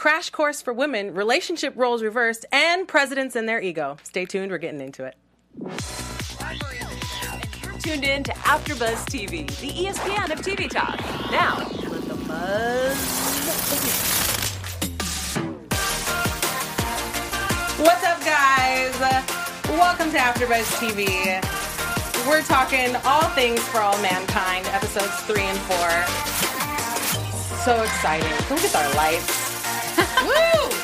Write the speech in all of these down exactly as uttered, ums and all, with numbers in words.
Crash Course for Women, Relationship Roles Reversed, and Presidents and Their Ego. Stay tuned. We're getting into it. I'm Maria Menounos, and you're tuned in to AfterBuzz T V, the E S P N of T V talk. Now, let the buzz begin. What's up, guys? Welcome to AfterBuzz T V. We're talking all things For All Mankind, episodes three and four. So exciting. Can we get our lights? Woo!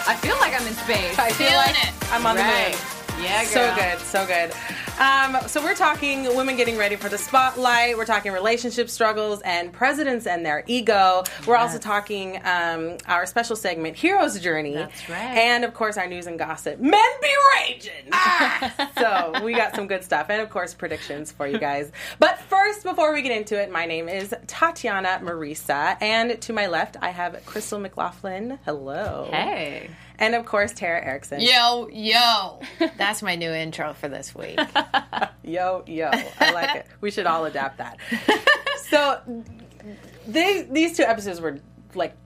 I feel like I'm in space. I feel Feeling like it. I'm on right. the moon. Yeah, girl. So good, so good. Um, so we're talking women getting ready for the spotlight. We're talking relationship struggles and presidents and their ego. We're yes. also talking um, our special segment, Hero's Journey. That's right. And, of course, our news and gossip. Men be raging! Ah! So we got some good stuff. And, of course, predictions for you guys. But first, before we get into it, my name is Tatiana Marisa. And to my left, I have Crystal McLaughlin. Hello. Hey. And, of course, Tara Erickson. Yo, yo. That's my new intro for this week. Yo, yo. I like it. We should all adapt that. So, they, these two episodes were, like,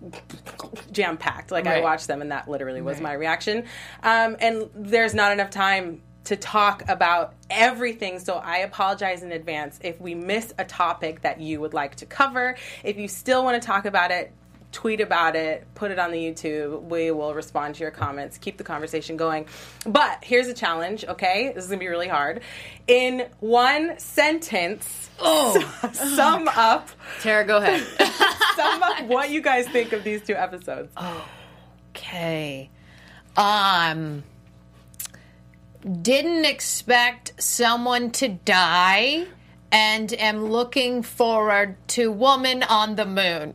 jam-packed. Like, right. I watched them, and that literally was right. my reaction. Um, and there's not enough time to talk about everything, so I apologize in advance if we miss a topic that you would like to cover. If you still want to talk about it, tweet about it, put it on the YouTube. We will respond to your comments. Keep the conversation going. But here's a challenge, okay? This is going to be really hard. In one sentence, oh. sum oh up. Tara, go ahead. Sum up what you guys think of these two episodes. Oh, okay. Um, didn't expect someone to die and am looking forward to Woman on the Moon.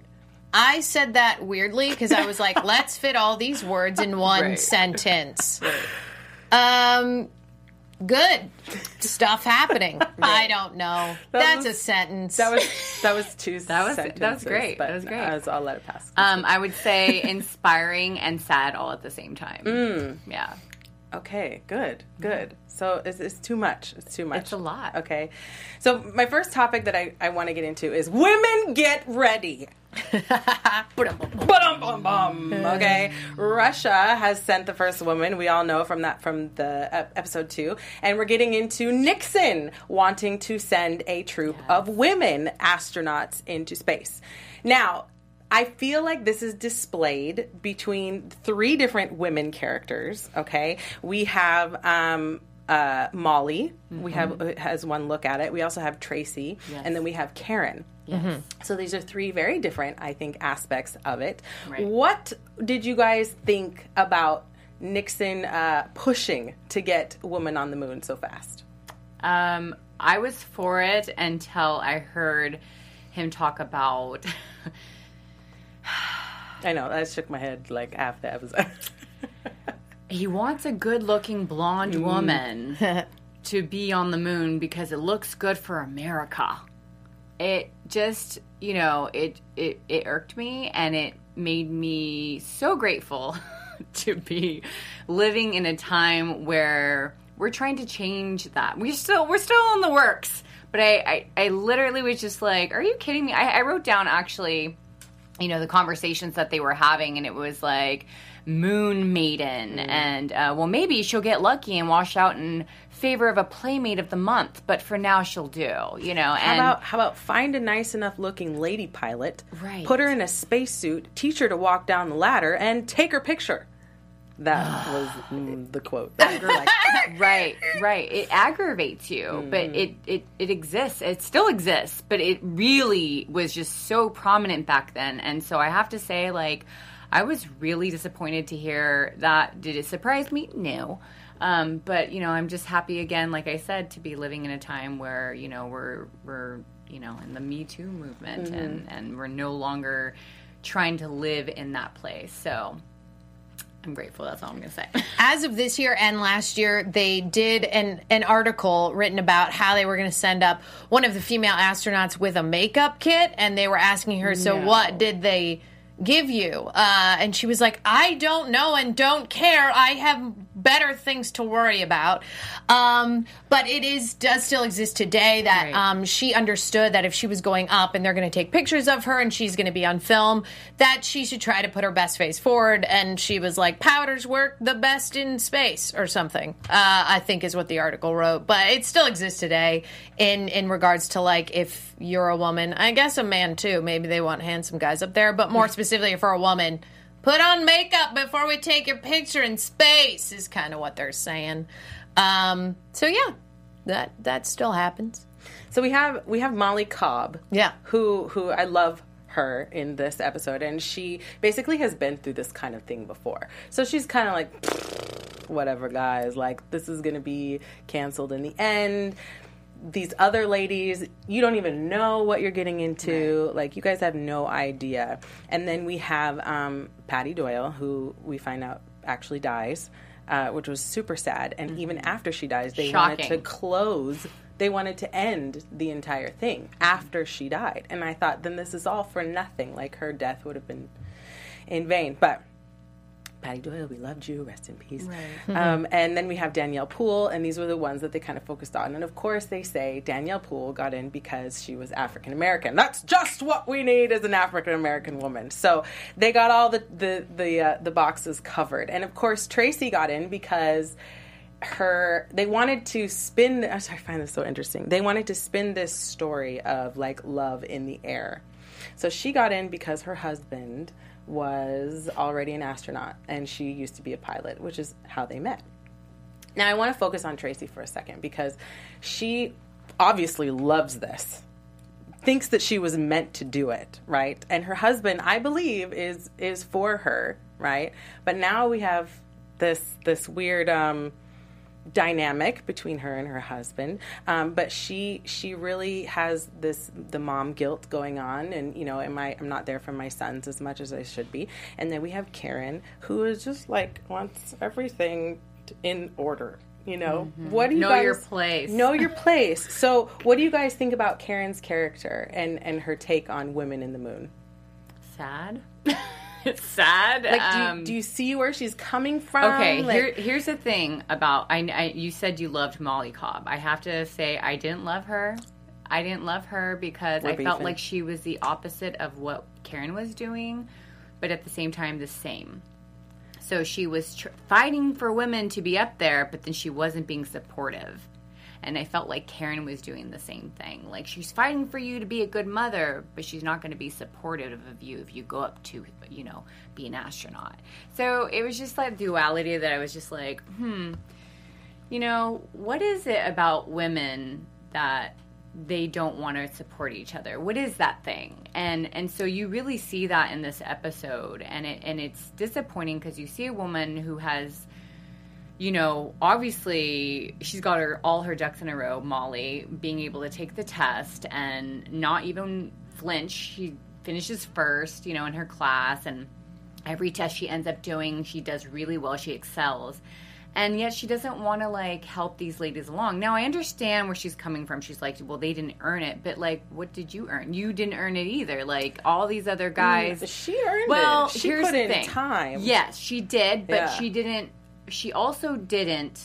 I said that weirdly because I was like, let's fit all these words in one right. sentence. Right. Um, good stuff happening. Right. I don't know. That That's was, a sentence. That was that was two that was, sentences. That was great. That was great. I was, I'll let it pass. Um, I would say inspiring and sad all at the same time. Mm. Yeah. Okay, good, good. So it's, it's too much. It's too much. It's a lot. Okay. So my first topic that I, I want to get into is women get ready. Okay. Russia has sent the first woman. We all know from that from the uh, episode two. And we're getting into Nixon wanting to send a troop yes. of women astronauts into space. Now, I feel like this is displayed between three different women characters, okay? We have um, uh, Molly. Mm-hmm. We have uh, has one look at it. We also have Tracy. Yes. And then we have Karen. Yes. Mm-hmm. So these are three very different, I think, aspects of it. Right. What did you guys think about Nixon uh, pushing to get women on the moon so fast? Um, I was for it until I heard him talk about... I know. I shook my head like half the episode. He wants a good-looking blonde mm. woman to be on the moon because it looks good for America. It just, you know, it it, it irked me, and it made me so grateful to be living in a time where we're trying to change that. We're still we're still in the works, but I I, I literally was just like, are you kidding me? I, I wrote down actually. You know, the conversations that they were having, and it was like Moon Maiden, mm-hmm. and uh, well, maybe she'll get lucky and wash out in favor of a Playmate of the Month, but for now she'll do, you know. And how about, how about find a nice enough looking lady pilot, right. put her in a spacesuit, teach her to walk down the ladder, and take her picture. That was mm, the quote. right, right. It aggravates you, mm. but it, it, it exists. It still exists, but it really was just so prominent back then. And so I have to say, like, I was really disappointed to hear that. Did it surprise me? No. Um, but, you know, I'm just happy again, like I said, to be living in a time where, you know, we're, we're you know, in the Me Too movement, mm-hmm. and, and we're no longer trying to live in that place. So... I'm grateful. That's all I'm going to say. As of this year and last year, they did an, an article written about how they were going to send up one of the female astronauts with a makeup kit, and they were asking her, so no. what did they give you? Uh, and she was like, I don't know and don't care. I have better things to worry about. Um, but it is does still exist today that right. um, she understood that if she was going up and they're going to take pictures of her and she's going to be on film, that she should try to put her best face forward. And she was like, powders work the best in space or something, uh, I think is what the article wrote. But it still exists today in, in regards to, like, if you're a woman, I guess a man too, maybe they want handsome guys up there, but more specifically for a woman, put on makeup before we take your picture in space is kind of what they're saying. Um, so yeah, that that still happens. So we have we have Molly Cobb, yeah, who who I love her in this episode, and she basically has been through this kind of thing before. So she's kind of like, whatever, guys, like this is going to be canceled in the end. These other ladies, you don't even know what you're getting into. Right. Like, you guys have no idea. And then we have um, Patty Doyle, who we find out actually dies, uh, which was super sad. And mm-hmm. even after she dies, they Shocking. wanted to close... They wanted to end the entire thing after she died. And I thought, then this is all for nothing. Like, her death would have been in vain. But... Patty Doyle, we loved you. Rest in peace. Right. Mm-hmm. Um, and then we have Danielle Poole, and these were the ones that they kind of focused on. And, of course, they say Danielle Poole got in because she was African-American. That's just what we need as an African-American woman. So they got all the, the, the, uh, the boxes covered. And, of course, Tracy got in because... Her, they wanted to spin, I'm sorry, I find this so interesting. They wanted to spin this story of, like, love in the air. So she got in because her husband was already an astronaut and she used to be a pilot, which is how they met. Now, I want to focus on Tracy for a second because she obviously loves this, thinks that she was meant to do it, right? And her husband, I believe, is is for her, right? But now we have this this weird... um dynamic between her and her husband, um, but she she really has this the mom guilt going on, and you know, am I I'm not there for my sons as much as I should be. And then we have Karen, who is just like wants everything in order. You know, mm-hmm. what do you know guys, your place? Know your place. So, what do you guys think about Karen's character and and her take on women in the moon? Sad. It's sad. Like, do you, um, do you see where she's coming from? Okay, like, here, here's the thing about, I, I. you said you loved Molly Cobb. I have to say I didn't love her. I didn't love her because I beefing. felt like she was the opposite of what Karen was doing, but at the same time the same. So she was tr- fighting for women to be up there, but then she wasn't being supportive. And I felt like Karen was doing the same thing. Like, she's fighting for you to be a good mother, but she's not going to be supportive of you if you go up to, you know, be an astronaut. So it was just like duality that I was just like, hmm, you know, what is it about women that they don't want to support each other? What is that thing? And and so you really see that in this episode. And it and it's disappointing because you see a woman who has... You know, obviously, she's got her all her ducks in a row, Molly, being able to take the test and not even flinch. She finishes first, you know, in her class, and every test she ends up doing, she does really well. She excels. And yet she doesn't want to, like, help these ladies along. Now, I understand where she's coming from. She's like, well, they didn't earn it. But, like, what did you earn? You didn't earn it either. Like, all these other guys. Mm, she earned well, it. She here's put the in thing. time. Yes, she did, but yeah. she didn't. She also didn't,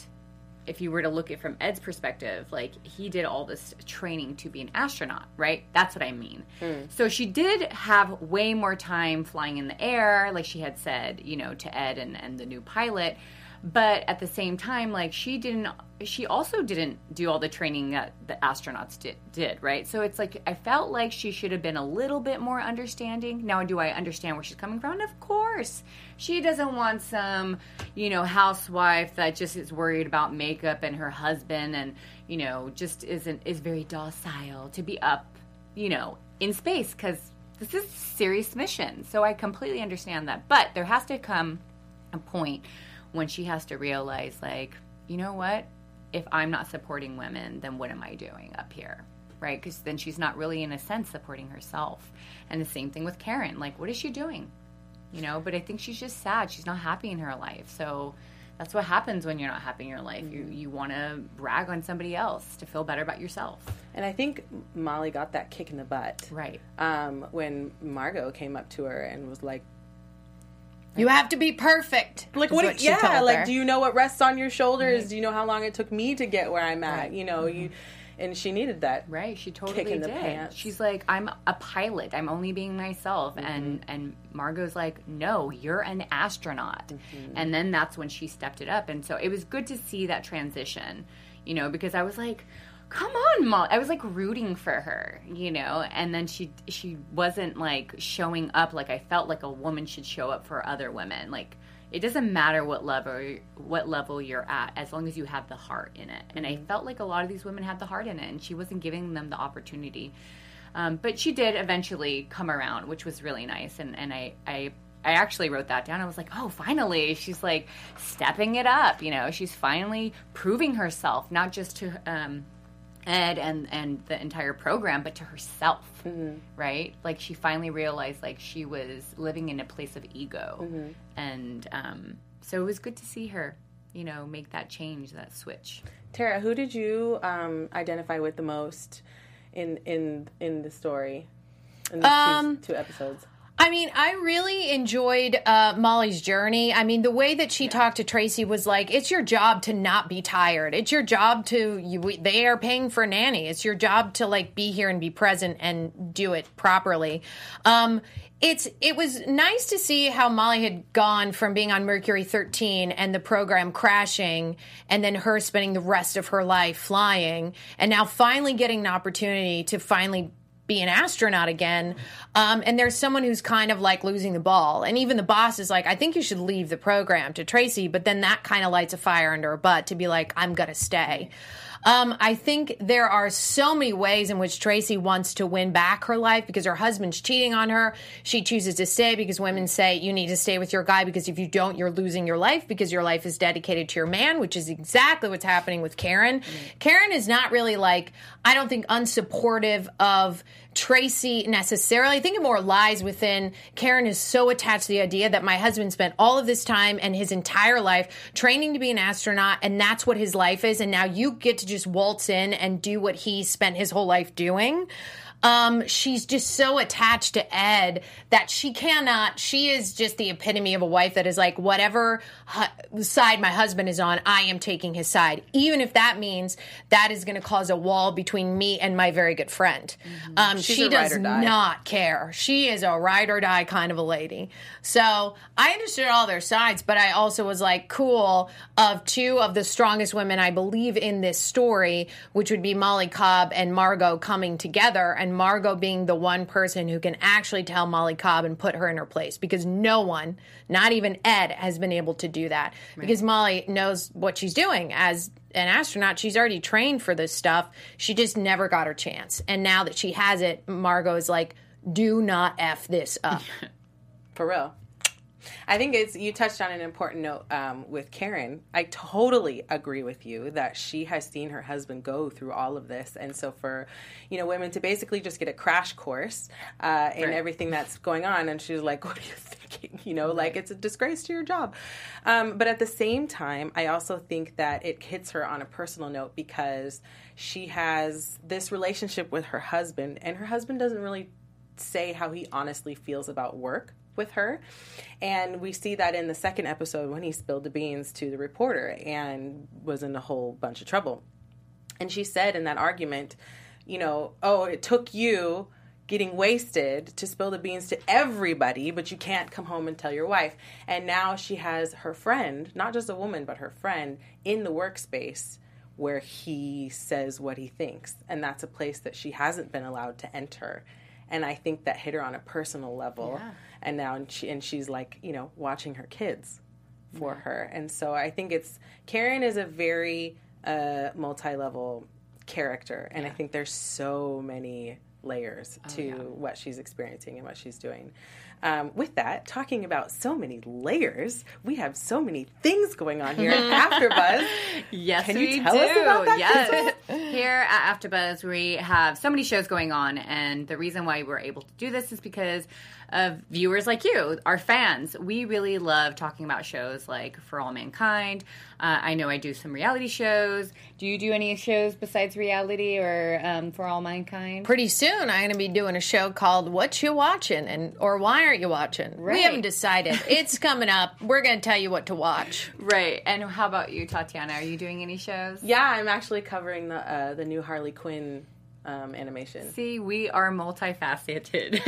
if you were to look at it from Ed's perspective, like, he did all this training to be an astronaut, right? That's what I mean. Mm. So she did have way more time flying in the air, like she had said, you know, to Ed and, and the new pilot. But at the same time, like, she didn't, she also didn't do all the training that the astronauts did, did, right? So it's like, I felt like she should have been a little bit more understanding. Now, do I understand where she's coming from? Of course. She doesn't want some, you know, housewife that just is worried about makeup and her husband and, you know, just isn't, is very docile to be up, you know, in space, because this is a serious mission. So I completely understand that. But there has to come a point when she has to realize, like, you know what? If I'm not supporting women, then what am I doing up here, right? Because then she's not really, in a sense, supporting herself. And the same thing with Karen. Like, what is she doing? You know, but I think she's just sad. She's not happy in her life. So that's what happens when you're not happy in your life. You you want to brag on somebody else to feel better about yourself. And I think Molly got that kick in the butt. Right. Um, when Margot came up to her and was like, You have to be perfect. Like what? what yeah. Like, do you know what rests on your shoulders? Right. Do you know how long it took me to get where I'm at? Right. You know, mm-hmm. you. And she needed that. Right. She totally kick in did. The pants. She's like, I'm a pilot. I'm only being myself. Mm-hmm. And and Margot's like, no, you're an astronaut. Mm-hmm. And then that's when she stepped it up. And so it was good to see that transition, you know, because I was like, come on, Molly. I was like rooting for her, you know. And then she she wasn't like showing up like I felt like a woman should show up for other women. Like, it doesn't matter what level what level you're at, as long as you have the heart in it. And mm-hmm. I felt like a lot of these women had the heart in it, and she wasn't giving them the opportunity. Um, but she did eventually come around, which was really nice. And, and I, I I actually wrote that down. I was like, oh, finally, she's like stepping it up. You know, she's finally proving herself, not just to um, Ed and, and the entire program, but to herself, mm-hmm. right? Like, she finally realized, like, she was living in a place of ego. Mm-hmm. And um, so it was good to see her, you know, make that change, that switch. Tara, who did you um, identify with the most in in in the story, in the um, two, two episodes? I mean, I really enjoyed uh, Molly's journey. I mean, the way that she yeah. talked to Tracy was like, it's your job to not be tired. It's your job to, you, we, they are paying for a nanny. It's your job to, like, be here and be present and do it properly. Um, it's It was nice to see how Molly had gone from being on Mercury thirteen and the program crashing and then her spending the rest of her life flying and now finally getting an opportunity to finally be an astronaut again, um, and there's someone who's kind of like losing the ball, and even the boss is like, I think you should leave the program, to Tracy, but then that kind of lights a fire under her butt to be like, I'm gonna stay. Um, I think there are so many ways in which Tracy wants to win back her life because her husband's cheating on her. She chooses to stay because women say you need to stay with your guy because if you don't, you're losing your life because your life is dedicated to your man, which is exactly what's happening with Karen. Mm-hmm. Karen is not really like, I don't think, unsupportive of Tracy necessarily. I think it more lies within Karen is so attached to the idea that my husband spent all of this time and his entire life training to be an astronaut, and that's what his life is, and now you get to just waltz in and do what he spent his whole life doing. Um, she's just so attached to Ed that she cannot, she is just the epitome of a wife that is like, whatever hu- side my husband is on, I am taking his side. Even if that means that is going to cause a wall between me and my very good friend. Mm-hmm. Um, she does not care. She is a ride or die kind of a lady. So I understood all their sides, but I also was like, cool, of two of the strongest women I believe in this story, which would be Molly Cobb and Margot coming together, and Margot being the one person who can actually tell Molly Cobb and put her in her place, because no one, not even Ed, has been able to do that. Right. Because Molly knows what she's doing as an astronaut. She's already trained for this stuff. She just never got her chance. And now that she has it, Margot is like, do not F this up. For real. I think it's, you touched on an important note um, with Karen. I totally agree with you that she has seen her husband go through all of this. And so for, you know, women to basically just get a crash course uh, in right. everything that's going on. And she's like, what are you thinking? You know, right. like, it's a disgrace to your job. Um, but at the same time, I also think that it hits her on a personal note because she has this relationship with her husband, and her husband doesn't really say how he honestly feels about work with her. And we see that in the second episode when he spilled the beans to the reporter and was in a whole bunch of trouble. And she said in that argument, you know, oh, it took you getting wasted to spill the beans to everybody, but you can't come home and tell your wife. And now she has her friend, not just a woman, but her friend in the workspace where he says what he thinks. And that's a place that she hasn't been allowed to enter. And I think that hit her on a personal level. Yeah. And now and, she, and she's like, you know, watching her kids for yeah. her. And so I think it's, Karen is a very uh, multi-level character. And yeah. I think there's so many layers oh, to yeah. what she's experiencing and what she's doing. Um, with that, talking about so many layers, we have so many things going on here at AfterBuzz. Yes, Can we you tell do. Us about that? Yes. Here at AfterBuzz, we have so many shows going on, and the reason why we're able to do this is because of viewers like you, our fans. We really love talking about shows like For All Mankind. Uh, I know I do some reality shows. Do you do any shows besides reality or um, For All Mankind? Pretty soon, I'm going to be doing a show called What You Watching and or Why Are aren't you watching? Right. We haven't decided. It's coming up. We're going to tell you what to watch. Right. And how about you, Tatiana? Are you doing any shows? Yeah, I'm actually covering the uh, the new Harley Quinn um, animation. See, we are multifaceted.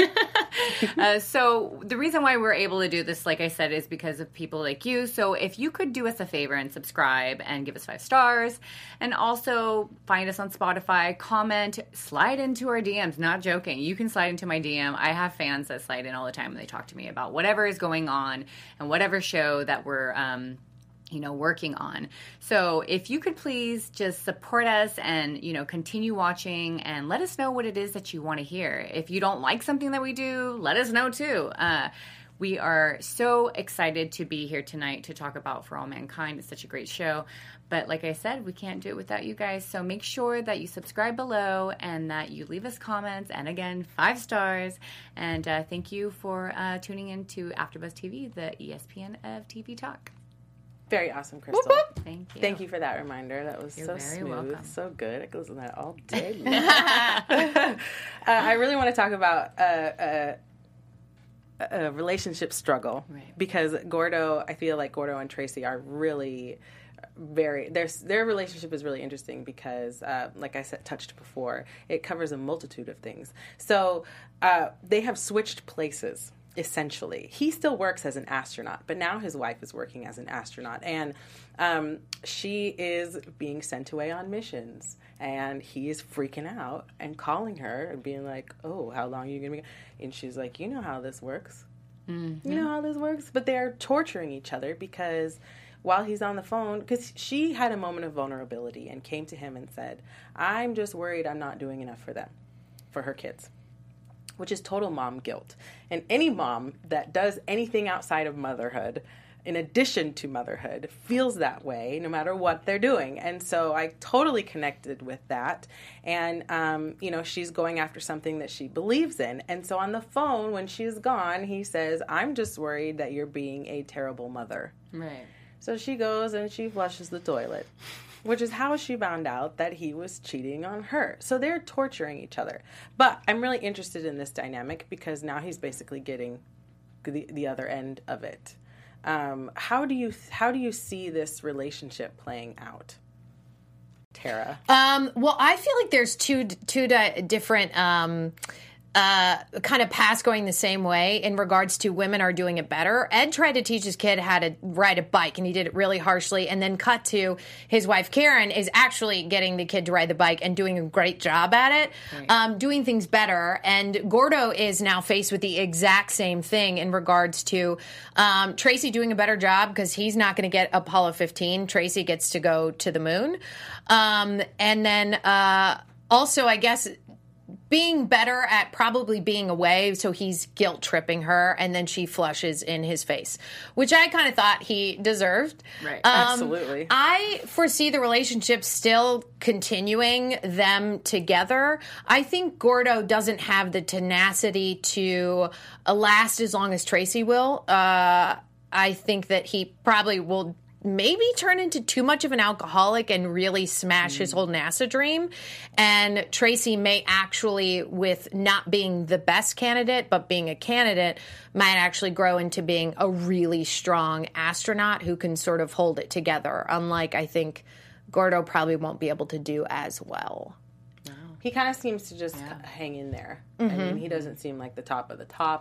uh, so the reason why we're able to do this, like I said, is because of people like you. So if you could do us a favor and subscribe and give us five stars and also find us on Spotify, comment, slide into our D Ms. Not joking. You can slide into my D M. I have fans that slide in all the time and they talk to me about whatever is going on and whatever show that we're... Um, you know, working on. So if you could please just support us and, you know, continue watching and let us know what it is that you want to hear. If you don't like something that we do, let us know too. Uh, we are so excited to be here tonight to talk about For All Mankind. It's such a great show. But like I said, we can't do it without you guys. So make sure that you subscribe below and that you leave us comments. And again, five stars. And uh, thank you for uh, tuning in to AfterBuzz T V, the E S P N of T V Talk. Very awesome, Crystal. Whoop, whoop. Thank you. Thank you for that reminder. That was You're so very smooth, welcome. So good. I could listen to that all day. uh, I really want to talk about a, a, a relationship struggle, right? Because Gordo, I feel like Gordo and Tracy are really very. Their their relationship is really interesting because, uh, like I said, touched before, it covers a multitude of things. So uh, they have switched places. Essentially, he still works as an astronaut, but now his wife is working as an astronaut, and um, she is being sent away on missions, and he is freaking out and calling her and being like, oh, how long are you going to be? And she's like, you know how this works. Mm-hmm. You know how this works? But they're torturing each other because while he's on the phone, because she had a moment of vulnerability and came to him and said, I'm just worried I'm not doing enough for them, for her kids. Which is total mom guilt. And any mom that does anything outside of motherhood, in addition to motherhood, feels that way no matter what they're doing. And so I totally connected with that. And, um, you know, she's going after something that she believes in. And so on the phone, when she's gone, he says, I'm just worried that you're being a terrible mother. Right. So she goes and she flushes the toilet, which is how she found out that he was cheating on her. So they're torturing each other. But I'm really interested in this dynamic because now he's basically getting the, the other end of it. Um, how do you how do you see this relationship playing out, Tara? Um, well, I feel like there's two two di- different. Um, Uh, kind of pass going the same way in regards to women are doing it better. Ed tried to teach his kid how to ride a bike, and he did it really harshly. And then cut to his wife, Karen, is actually getting the kid to ride the bike and doing a great job at it, right. um, doing things better. And Gordo is now faced with the exact same thing in regards to um, Tracy doing a better job because he's not going to get Apollo fifteen. Tracy gets to go to the moon. Um, and then uh, also, I guess... being better at probably being away, so he's guilt-tripping her, and then she flushes in his face, which I kind of thought he deserved. Right, um, absolutely. I foresee the relationship still continuing them together. I think Gordo doesn't have the tenacity to last as long as Tracy will. Uh, I think that he probably will... maybe turn into too much of an alcoholic and really smash mm. his whole NASA dream. And Tracy may actually, with not being the best candidate, but being a candidate, might actually grow into being a really strong astronaut who can sort of hold it together. Unlike, I think, Gordo probably won't be able to do as well. Wow. He kind of seems to just yeah. hang in there. Mm-hmm. I mean, he doesn't seem like the top of the top.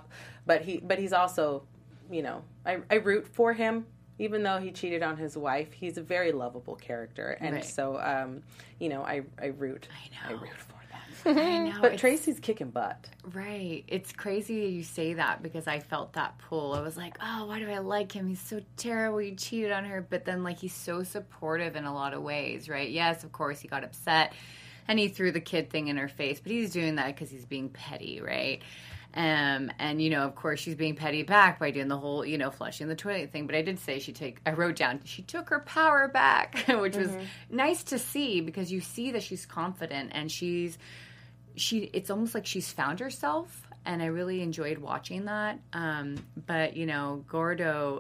But he, but he's also, you know, I, I root for him. Even though he cheated on his wife, he's a very lovable character. And right. so, um, you know, I, I root. I know. I root for that. I know. But it's, Tracy's kicking butt. Right. It's crazy you say that because I felt that pull. I was like, oh, why do I like him? He's so terrible. He cheated on her. But then, like, he's so supportive in a lot of ways, right? Yes, of course, he got upset. And he threw the kid thing in her face. But he's doing that because he's being petty, right? Um, and, you know, of course, she's being petty back by doing the whole, you know, flushing the toilet thing. But I did say she take, I wrote down, she took her power back, which mm-hmm. was nice to see because you see that she's confident and she's, she, it's almost like she's found herself. And I really enjoyed watching that. Um, but, you know, Gordo,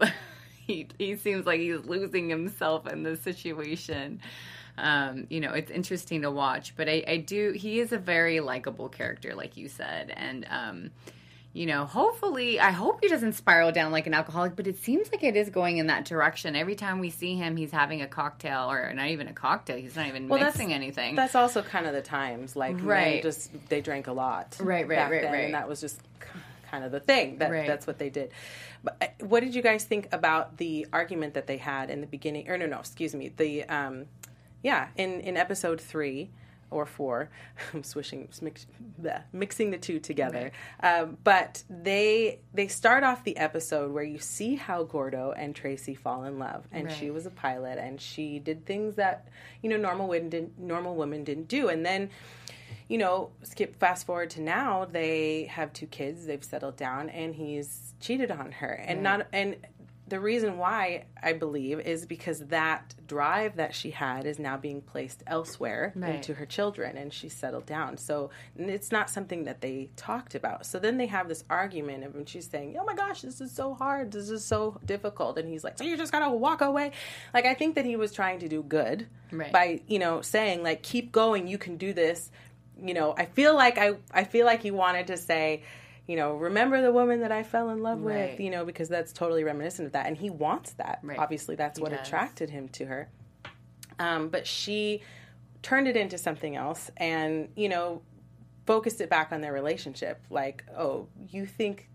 he, he seems like he's losing himself in this situation. Um, you know, it's interesting to watch, but I, I do, he is a very likable character, like you said. And, um, you know, hopefully, I hope he doesn't spiral down like an alcoholic, but it seems like it is going in that direction. Every time we see him, he's having a cocktail, or not even a cocktail. He's not even well, mixing that's, anything. That's also kind of the times. Like, right. just they drank a lot. Right, right, back right, then, right. And that was just kind of the thing. That, right. That's what they did. But what did you guys think about the argument that they had in the beginning? Or no, no, excuse me. The, um, yeah, in, in episode three. Or four, I'm swishing, mix, bleh, mixing the two together. Right. Um, but they they start off the episode where you see how Gordo and Tracy fall in love, and right. she was a pilot, and she did things that you know normal women didn't normal women didn't do. And then, you know, skip fast forward to now, they have two kids, they've settled down, and he's cheated on her, and right. not and. The reason why, I believe, is because that drive that she had is now being placed elsewhere right. into her children, and she's settled down. So it's not something that they talked about. So then they have this argument of, and she's saying, oh my gosh, this is so hard. This is so difficult. And he's like, so you just got to walk away. Like, I think that he was trying to do good right. by, you know, saying, like, keep going. You can do this. You know, I feel like I, I feel like he wanted to say, you know, remember the woman that I fell in love right. with, you know, because that's totally reminiscent of that. And he wants that. Right. Obviously, that's he what does. attracted him to her. Um, but she turned it into something else and, you know, focused it back on their relationship. Like, oh, you think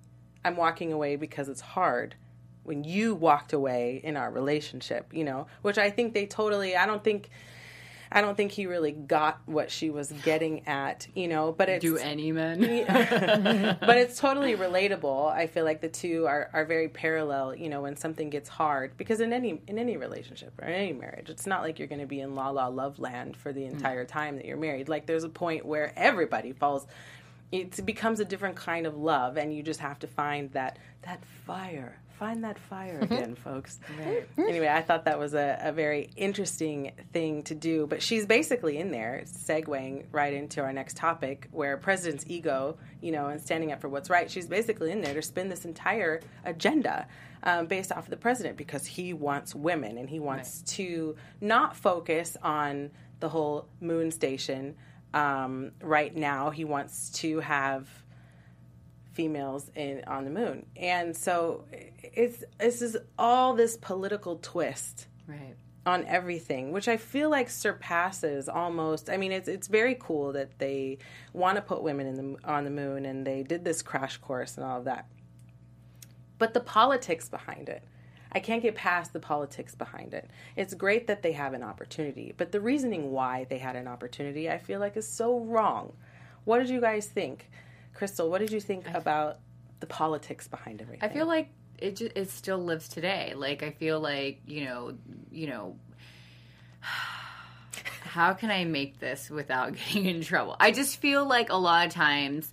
I'm walking away because it's hard when you walked away in our relationship, you know, which I think they totally, I don't think... I don't think he really got what she was getting at, you know, but it's... Do any men? But it's totally relatable. I feel like the two are, are very parallel, you know, when something gets hard. Because in any in any relationship or in any marriage, it's not like you're going to be in la la love land for the entire mm. time that you're married. Like, there's a point where everybody falls... It becomes a different kind of love, and you just have to find that that fire... Find that fire again, folks. Right. Anyway, I thought that was a, a very interesting thing to do. But she's basically in there, segueing right into our next topic, where president's ego, you know, and standing up for what's right, she's basically in there to spin this entire agenda um, based off of the president, because he wants women, and he wants right. to not focus on the whole moon station um, right now. He wants to have... females in on the moon, and so it's this is all this political twist right. on everything, which I feel like surpasses almost. I mean, it's it's very cool that they want to put women in the on the moon, and they did this crash course and all of that. But the politics behind it, I can't get past the politics behind it. It's great that they have an opportunity, but the reasoning why they had an opportunity, I feel like, is so wrong. What did you guys think? Crystal, what did you think about the politics behind everything? I feel like it just, it still lives today. Like, I feel like, you know, you know, how can I make this without getting in trouble? I just feel like a lot of times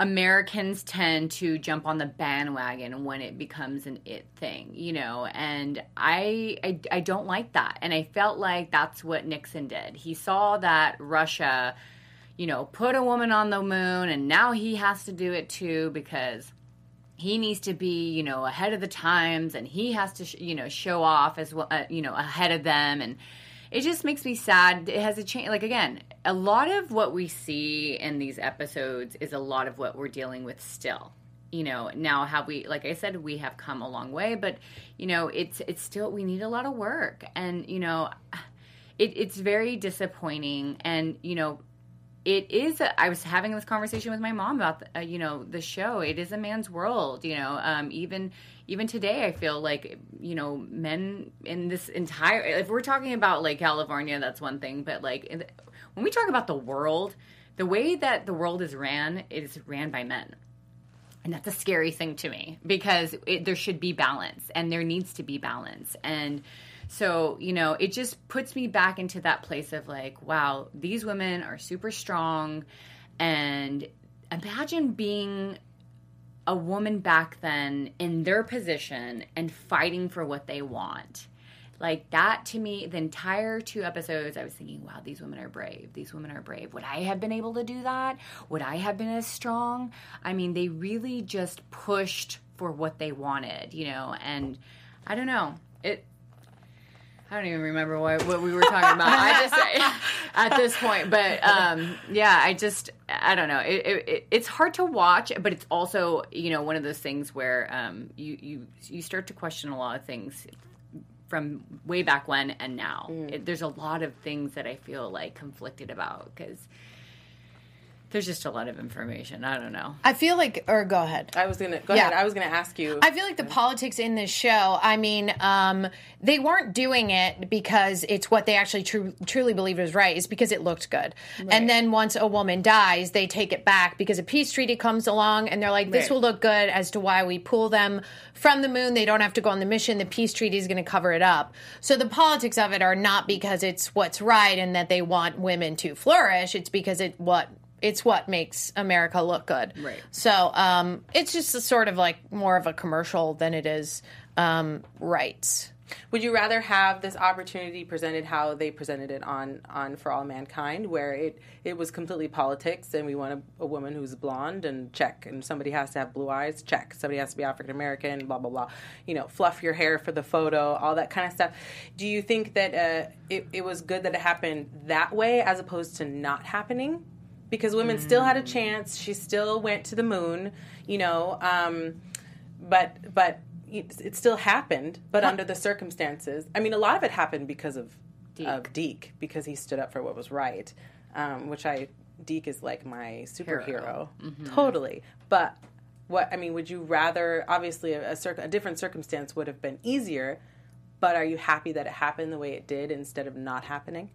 Americans tend to jump on the bandwagon when it becomes an it thing, you know, and I, I, I don't like that. And I felt like that's what Nixon did. He saw that Russia... you know, put a woman on the moon, and now he has to do it too, because he needs to be, you know, ahead of the times, and he has to, sh- you know, show off as well, uh, you know, ahead of them. And it just makes me sad. It has a change. Like, again, a lot of what we see in these episodes is a lot of what we're dealing with still. You know, now have we, like I said, we have come a long way, but, you know, it's, it's still, we need a lot of work. And, you know, it, it's very disappointing. And, you know, it is, a, I was having this conversation with my mom about, the, uh, you know, the show. It is a man's world, you know. Um, even even today, I feel like, you know, men in this entire, if we're talking about, like, California, that's one thing. But, like, in the, when we talk about the world, the way that the world is ran, it is ran by men. And that's a scary thing to me, because it, there should be balance, and there needs to be balance. And so, you know, it just puts me back into that place of, like, wow, these women are super strong. And imagine being a woman back then in their position and fighting for what they want. Like, that, to me, the entire two episodes, I was thinking, wow, these women are brave. These women are brave. Would I have been able to do that? Would I have been as strong? I mean, they really just pushed for what they wanted, you know. And I don't know. It... I don't even remember what, what we were talking about. I just, I, at this point. But um, yeah, I just, I don't know. It, it, it's hard to watch, but it's also, you know, one of those things where um, you, you, you start to question a lot of things from way back when and now. Mm. It, there's a lot of things that I feel like conflicted about because there's just a lot of information. I don't know. I feel like, or go ahead. I was going to, go yeah. ahead. I was going to ask you. I feel like the politics in this show, I mean, um, they weren't doing it because it's what they actually tru- truly believed was right. It's because it looked good. Right. And then once a woman dies, they take it back because a peace treaty comes along and they're like, this right. will look good as to why we pull them from the moon. They don't have to go on the mission. The peace treaty is going to cover it up. So the politics of it are not because it's what's right and that they want women to flourish. It's because it, what, It's what makes America look good. Right. So um, it's just a sort of like more of a commercial than it is um, rights. Would you rather have this opportunity presented how they presented it on, on For All Mankind, where it, it was completely politics and we want a, a woman who's blonde and check, and somebody has to have blue eyes, check, somebody has to be African American, blah, blah, blah. You know, fluff your hair for the photo, all that kind of stuff. Do you think that uh, it, it was good that it happened that way as opposed to not happening? Because women still had a chance. She still went to the moon, you know, um, but but it, it still happened, but under the circumstances. I mean, a lot of it happened because of Deke, of Deke because he stood up for what was right, um, which I, Deke is like my superhero. Hero. Mm-hmm. Totally. But what, I mean, would you rather, obviously a, a, circ, a different circumstance would have been easier, but are you happy that it happened the way it did instead of not happening?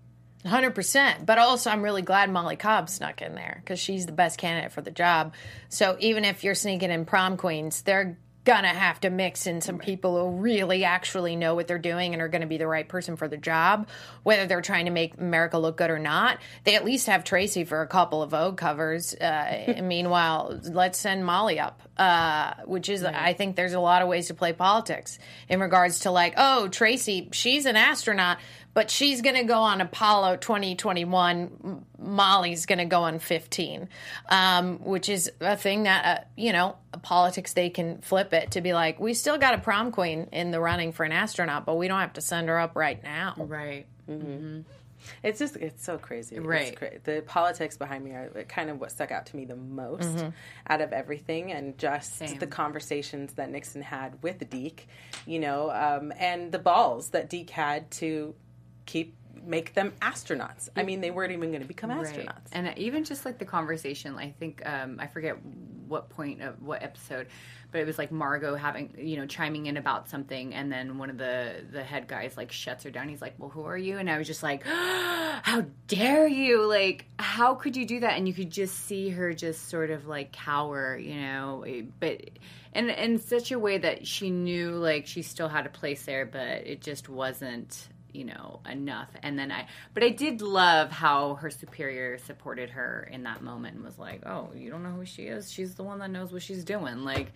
one hundred percent. But also, I'm really glad Molly Cobb snuck in there because she's the best candidate for the job. So even if you're sneaking in prom queens, they're going to have to mix in some people who really actually know what they're doing and are going to be the right person for the job, whether they're trying to make America look good or not. They at least have Tracy for a couple of Vogue covers. Uh, meanwhile, let's send Molly up, uh, which is, right. I think there's a lot of ways to play politics in regards to like, oh, Tracy, she's an astronaut, but she's going to go on Apollo twenty twenty-one. Molly's going to go on fifteen, um, which is a thing that, uh, you know, politics, they can flip it to be like, we still got a prom queen in the running for an astronaut, but we don't have to send her up right now. Right. Mm-hmm. It's just, it's so crazy. Right. It's cra- the politics behind me are kind of what stuck out to me the most mm-hmm. out of everything, and just Same. the conversations that Nixon had with Deke, you know, um, and the balls that Deke had to keep make them astronauts. I mean, they weren't even going to become astronauts. Right. And even just like the conversation, I think um, I forget what point of what episode, but it was like Margot having, you know, chiming in about something, and then one of the the head guys like shuts her down. He's like, "Well, who are you?" And I was just like, oh, "How dare you? Like, how could you do that?" And you could just see her just sort of like cower, you know, but and in such a way that she knew like she still had a place there, but it just wasn't, you know, enough. And then I, but I did love how her superior supported her in that moment and was like, oh, you don't know who she is? She's the one that knows what she's doing. Like,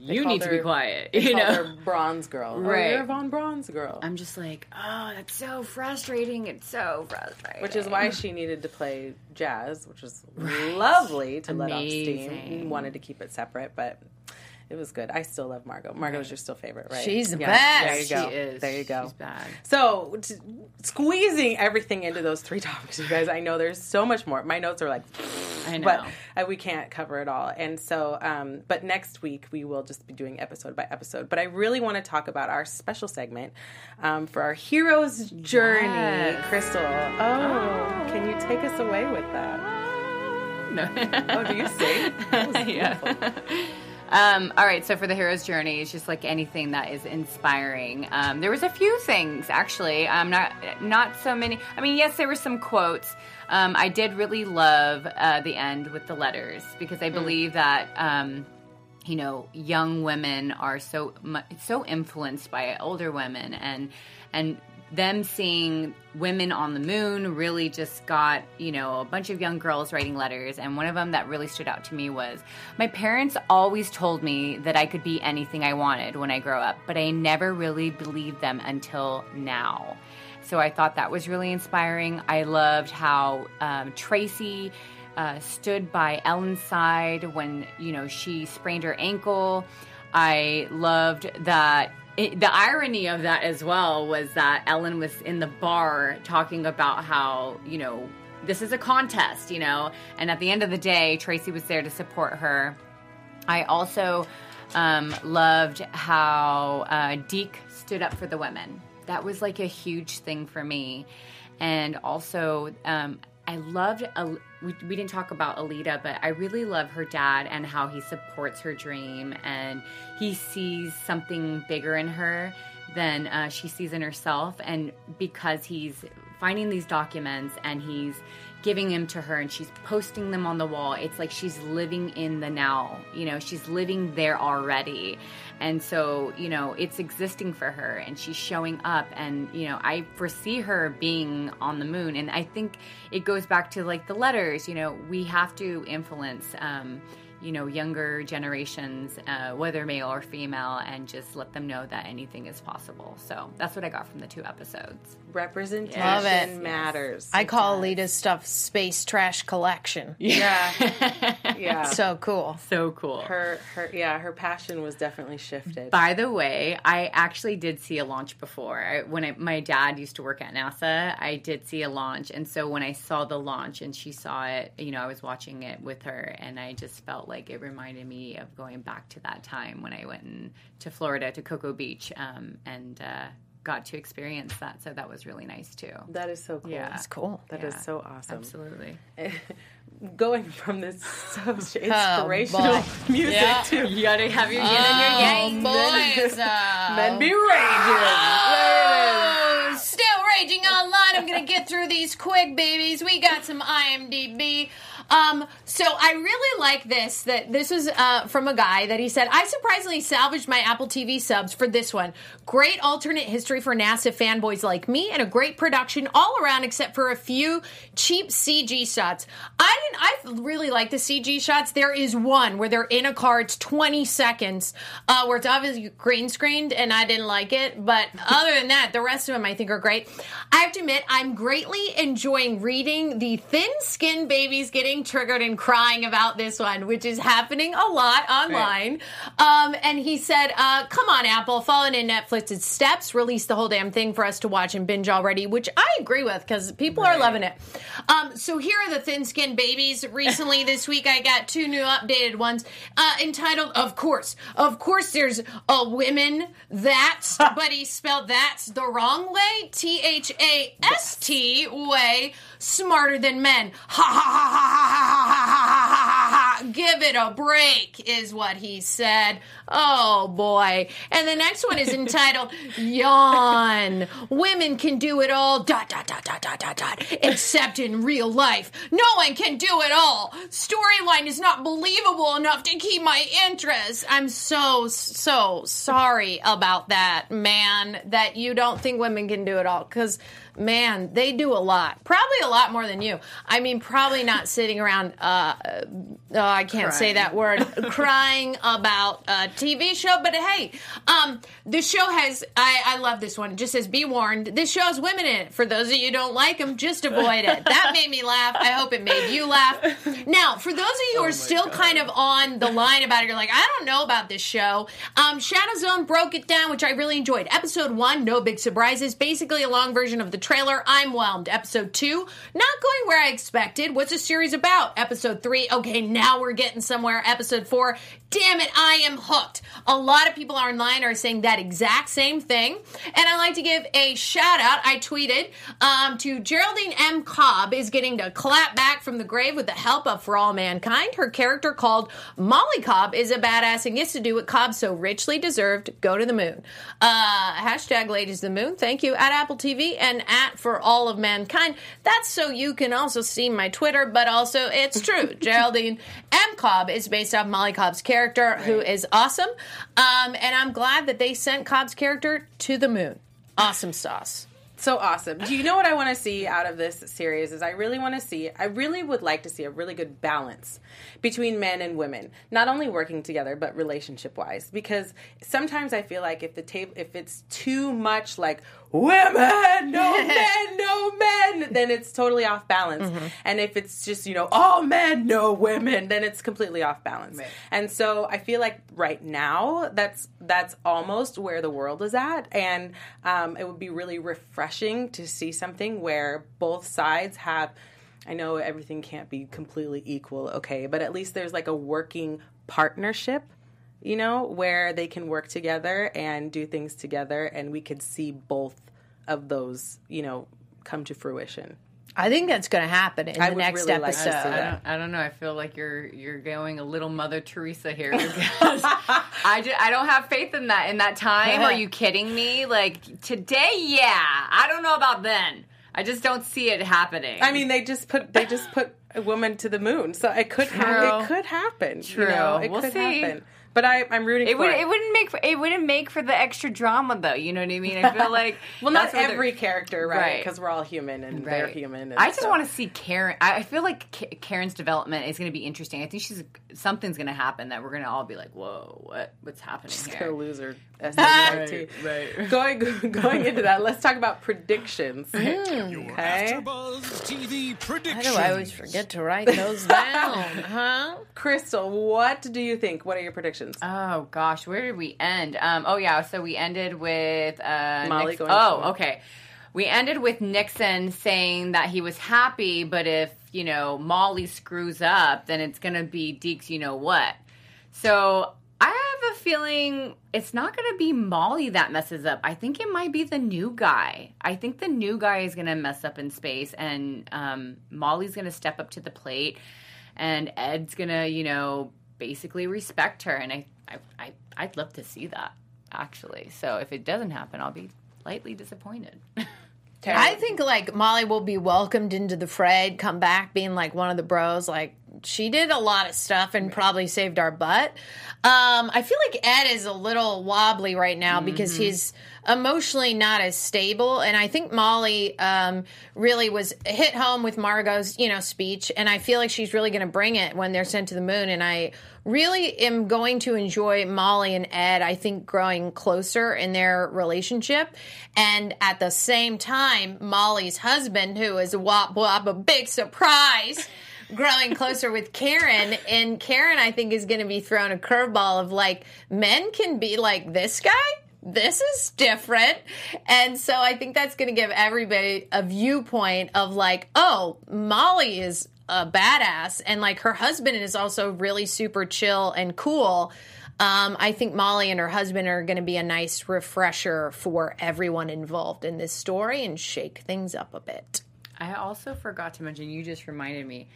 they you need her, to be quiet. They you know, her Bronze Girl. Right. Oh, you're a Von Bronze Girl. I'm just like, oh, that's so frustrating. It's so frustrating. Which is why she needed to play Jazz, which was right. lovely to Amazing. let off steam. We wanted to keep it separate, but it was good. I still love Margot. Margot's right. your still favorite, right? She's the yes. best. There you go. She is. There you go. She's bad. So, t- squeezing everything into those three topics, you guys. I know there's so much more. My notes are like, I know. But uh, we can't cover it all. And so, um, but next week we will just be doing episode by episode. But I really want to talk about our special segment um, for our hero's journey. Yes. Crystal, oh, oh, can you take us away with that? No. Oh, do you sing? That was beautiful. Yeah. Um, all right, so for the hero's journey, it's just like anything that is inspiring. Um, there was a few things, actually. Um, not not so many. I mean, yes, there were some quotes. Um, I did really love uh, the end with the letters because I believe mm. that um, you know, young women are so so influenced by older women, and and them seeing women on the moon really just got, you know, a bunch of young girls writing letters. And one of them that really stood out to me was, my parents always told me that I could be anything I wanted when I grow up, but I never really believed them until now. So I thought that was really inspiring. I loved how um, Tracy uh, stood by Ellen's side when, you know, she sprained her ankle. I loved that it, the irony of that as well was that Ellen was in the bar talking about how, you know, this is a contest, you know, and at the end of the day, Tracy was there to support her. I also um, loved how uh, Deke stood up for the women. That was like a huge thing for me. And also, um, I loved, Al- we, we didn't talk about Alita, but I really love her dad and how he supports her dream and he sees something bigger in her than uh, she sees in herself. And because he's finding these documents and he's giving them to her and she's posting them on the wall, it's like she's living in the now, you know, she's living there already. And so, you know, it's existing for her and she's showing up and, you know, I foresee her being on the moon. And I think it goes back to like the letters, you know, we have to influence, um, you know, younger generations, uh, whether male or female, and just let them know that anything is possible. So that's what I got from the two episodes. Representation Love it. matters. Yes. I call Alita's stuff space trash collection. Yeah. Yeah. So cool. So cool. Her, her, yeah, her passion was definitely shifted. By the way, I actually did see a launch before. I, when I, my dad used to work at NASA, I did see a launch. And so when I saw the launch and she saw it, you know, I was watching it with her and I just felt like it reminded me of going back to that time when I went in, to Florida, to Cocoa Beach, um, and uh, got to experience that. So that was really nice too. That is so cool. Yeah. That's cool. That yeah. is so awesome. Absolutely. Going from this so inspirational oh, music yeah. to you gotta have your yin and your yang, boys. Men be raging. Oh, still raging online. I'm gonna get through these quick, babies. We got some I M D B. Um, so I really like this, that this was, uh, from a guy that he said, I surprisingly salvaged my Apple T V subs for this one. Great alternate history for NASA fanboys like me and a great production all around, except for a few cheap C G shots. I didn't, I really like the C G shots. There is one where they're in a car. It's twenty seconds, uh, where it's obviously green screened and I didn't like it. But other than that, the rest of them I think are great. I have to admit, I'm greatly enjoying reading the thin-skinned babies getting triggered and crying about this one, which is happening a lot online. Right. Um, and he said, uh, come on, Apple, following in Netflix's steps, release the whole damn thing for us to watch and binge already, which I agree with because people right. are loving it. Um, so here are the thin-skinned babies. Recently this week, I got two new updated ones uh, entitled, of course, of course there's a women that's, but he spelled that's the wrong way, T H A S T way, smarter than men. Ha ha ha ha ha. Give it a break is what he said. Oh boy. And the next one is entitled Yawn. Women can do it all dot dot dot dot dot dot dot except in real life. No one can do it all. Storyline is not believable enough to keep my interest. I'm so so sorry about that, man, that you don't think women can do it all, because man, they do a lot. Probably a lot more than you. I mean, probably not sitting around, uh, oh, I can't crying. say that word, crying about a T V show. But hey, um, this show has, I, I love this one. It just says, be warned, this show has women in it. For those of you who don't like them, just avoid it. That made me laugh. I hope it made you laugh. Now, for those of you who are oh still God. kind of on the line about it, you're like, I don't know about this show. Um, Shadow Zone broke it down, which I really enjoyed. Episode one, no big surprises. Basically a long version of the trailer, I'm whelmed. Episode two, not going where I expected. What's the series about? Episode three, okay, now we're getting somewhere. Episode four, damn it, I am hooked. A lot of people online are saying that exact same thing. And I'd like to give a shout out. I tweeted um, to Geraldine M. Cobb is getting to clap back from the grave with the help of For All Mankind. Her character called Molly Cobb is a badass and gets to do what Cobb so richly deserved. Go to the moon. Uh, hashtag Ladies of the Moon. Thank you. At Apple T V and at For All of Mankind. That's so you can also see my Twitter, but also it's true. Geraldine M. Cobb is based off Molly Cobb's character, right. who is awesome. Um, and I'm glad that they sent Cobb's character to the moon. Awesome sauce. So awesome. Do you know what I want to see out of this series is I really want to see, I really would like to see a really good balance between men and women, not only working together, but relationship-wise. Because sometimes I feel like if the table, if it's too much like, women, no men, no men, then it's totally off balance. Mm-hmm. And if it's just, you know, all men, no women, then it's completely off balance. Right. And so I feel like right now, that's that's almost where the world is at. And um, it would be really refreshing to see something where both sides have, I know everything can't be completely equal, okay, but at least there's like a working partnership, you know, where they can work together and do things together, and we could see both of those, you know, come to fruition. I think that's going to happen in I the next really episode. Like I, don't, I don't know. I feel like you're you're going a little Mother Teresa here. I, just, I don't have faith in that. In that time, are you kidding me? Like, today, yeah. I don't know about then. I just don't see it happening. I mean, they just put they just put a woman to the moon, so it could happen. It could happen. True, you know, it we'll could see. Happen. But I, I'm rooting it for would, it. It wouldn't make for, it wouldn't make for the extra drama, though. You know what I mean? I feel like well, not every character, right? Because right. we're all human and right. they're human. And I just so. want to see Karen. I feel like Karen's development is going to be interesting. I think she's something's going to happen that we're going to all be like, "Whoa, what? What's happening she's here?" She's going to lose her S M I T. Right, right. Going going into that, let's talk about predictions. Mm, Your okay. AfterBuzz T V predictions. How do I always forget to write those down? Huh? Crystal, what do you think? What are your predictions? Oh, gosh. Where did we end? Um, oh, yeah. So we ended with... Uh, Molly Nixon. Going Oh, okay. We ended with Nixon saying that he was happy, but if, you know, Molly screws up, then it's going to be Deke's you-know-what. So I have a feeling it's not going to be Molly that messes up. I think it might be the new guy. I think the new guy is going to mess up in space, and um, Molly's going to step up to the plate, and Ed's going to, you know... basically respect her, and I, I, I, I'd love to see that, actually. So if it doesn't happen, I'll be lightly disappointed. I think, like, Molly will be welcomed into the fray, come back being, like, one of the bros. Like, she did a lot of stuff and right. probably saved our butt. Um, I feel like Ed is a little wobbly right now mm-hmm. because he's emotionally not as stable. And I think Molly um, really was hit home with Margot's, you know, speech. And I feel like she's really going to bring it when they're sent to the moon. And I really am going to enjoy Molly and Ed, I think, growing closer in their relationship. And at the same time, Molly's husband, who is a wop wop, a big surprise, growing closer with Karen, and Karen, I think, is going to be thrown a curveball of, like, men can be like, this guy? This is different. And so I think that's going to give everybody a viewpoint of, like, oh, Molly is a badass, and, like, her husband is also really super chill and cool. Um, I think Molly and her husband are going to be a nice refresher for everyone involved in this story and shake things up a bit. I also forgot to mention, you just reminded me,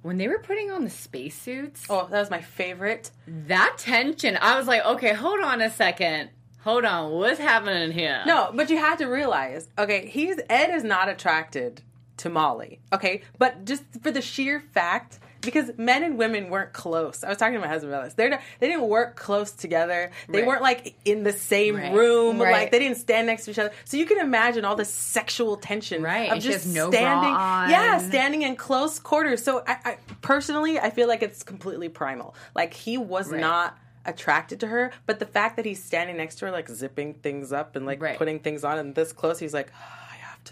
when they were putting on the spacesuits... Oh, that was my favorite. That tension. I was like, okay, hold on a second. Hold on. What's happening here? No, but you have to realize, okay, he's Ed is not attracted to Molly, okay? But just for the sheer fact... Because men and women weren't close. I was talking to my husband about this. They're not, they didn't work close together. They right. weren't, like, in the same right. room. Right. Like, they didn't stand next to each other. So you can imagine all the sexual tension right. of just, just no standing. Yeah, standing in close quarters. So I, I personally, I feel like it's completely primal. Like, he was right. not attracted to her. But the fact that he's standing next to her, like, zipping things up and, like, right. putting things on and this close, he's like...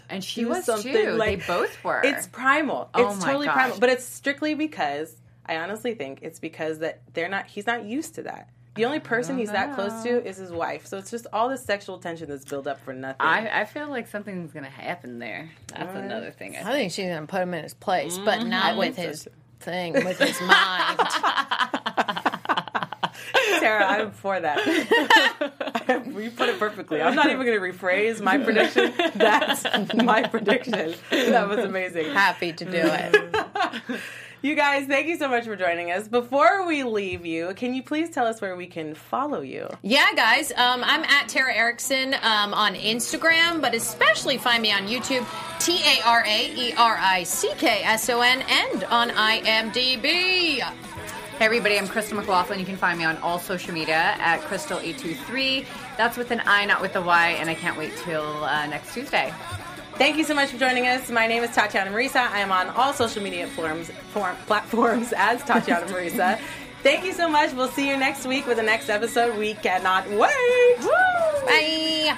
And she was something. Too. Like, they both were. It's primal. It's oh my totally gosh. primal. But it's strictly because I honestly think it's because that they're not. He's not used to that. The only person he's know. that close to is his wife. So it's just all this sexual tension that's built up for nothing. I, I feel like something's gonna happen there. That's right. another thing. I, I think. think she's gonna put him in his place, mm-hmm. but not with his thing, with his mind. Tara, I'm for that. You put it perfectly. I'm not even going to rephrase my prediction. That's my prediction. That was amazing. Happy to do it. You guys, thank you so much for joining us. Before we leave you, can you please tell us where we can follow you? Yeah, guys. Um, I'm at Tara Erickson um, on Instagram, but especially find me on YouTube, T A R A E R I C K S O N, and on I M D B. Hey everybody, I'm Crystal McLaughlin. You can find me on all social media at Crystal eight two three. That's with an I, not with a Y, and I can't wait till uh, next Tuesday. Thank you so much for joining us. My name is Tatiana Marisa. I am on all social media forums, form, platforms as Tatiana Marisa. Thank you so much. We'll see you next week with the next episode. We cannot wait. Woo! Bye.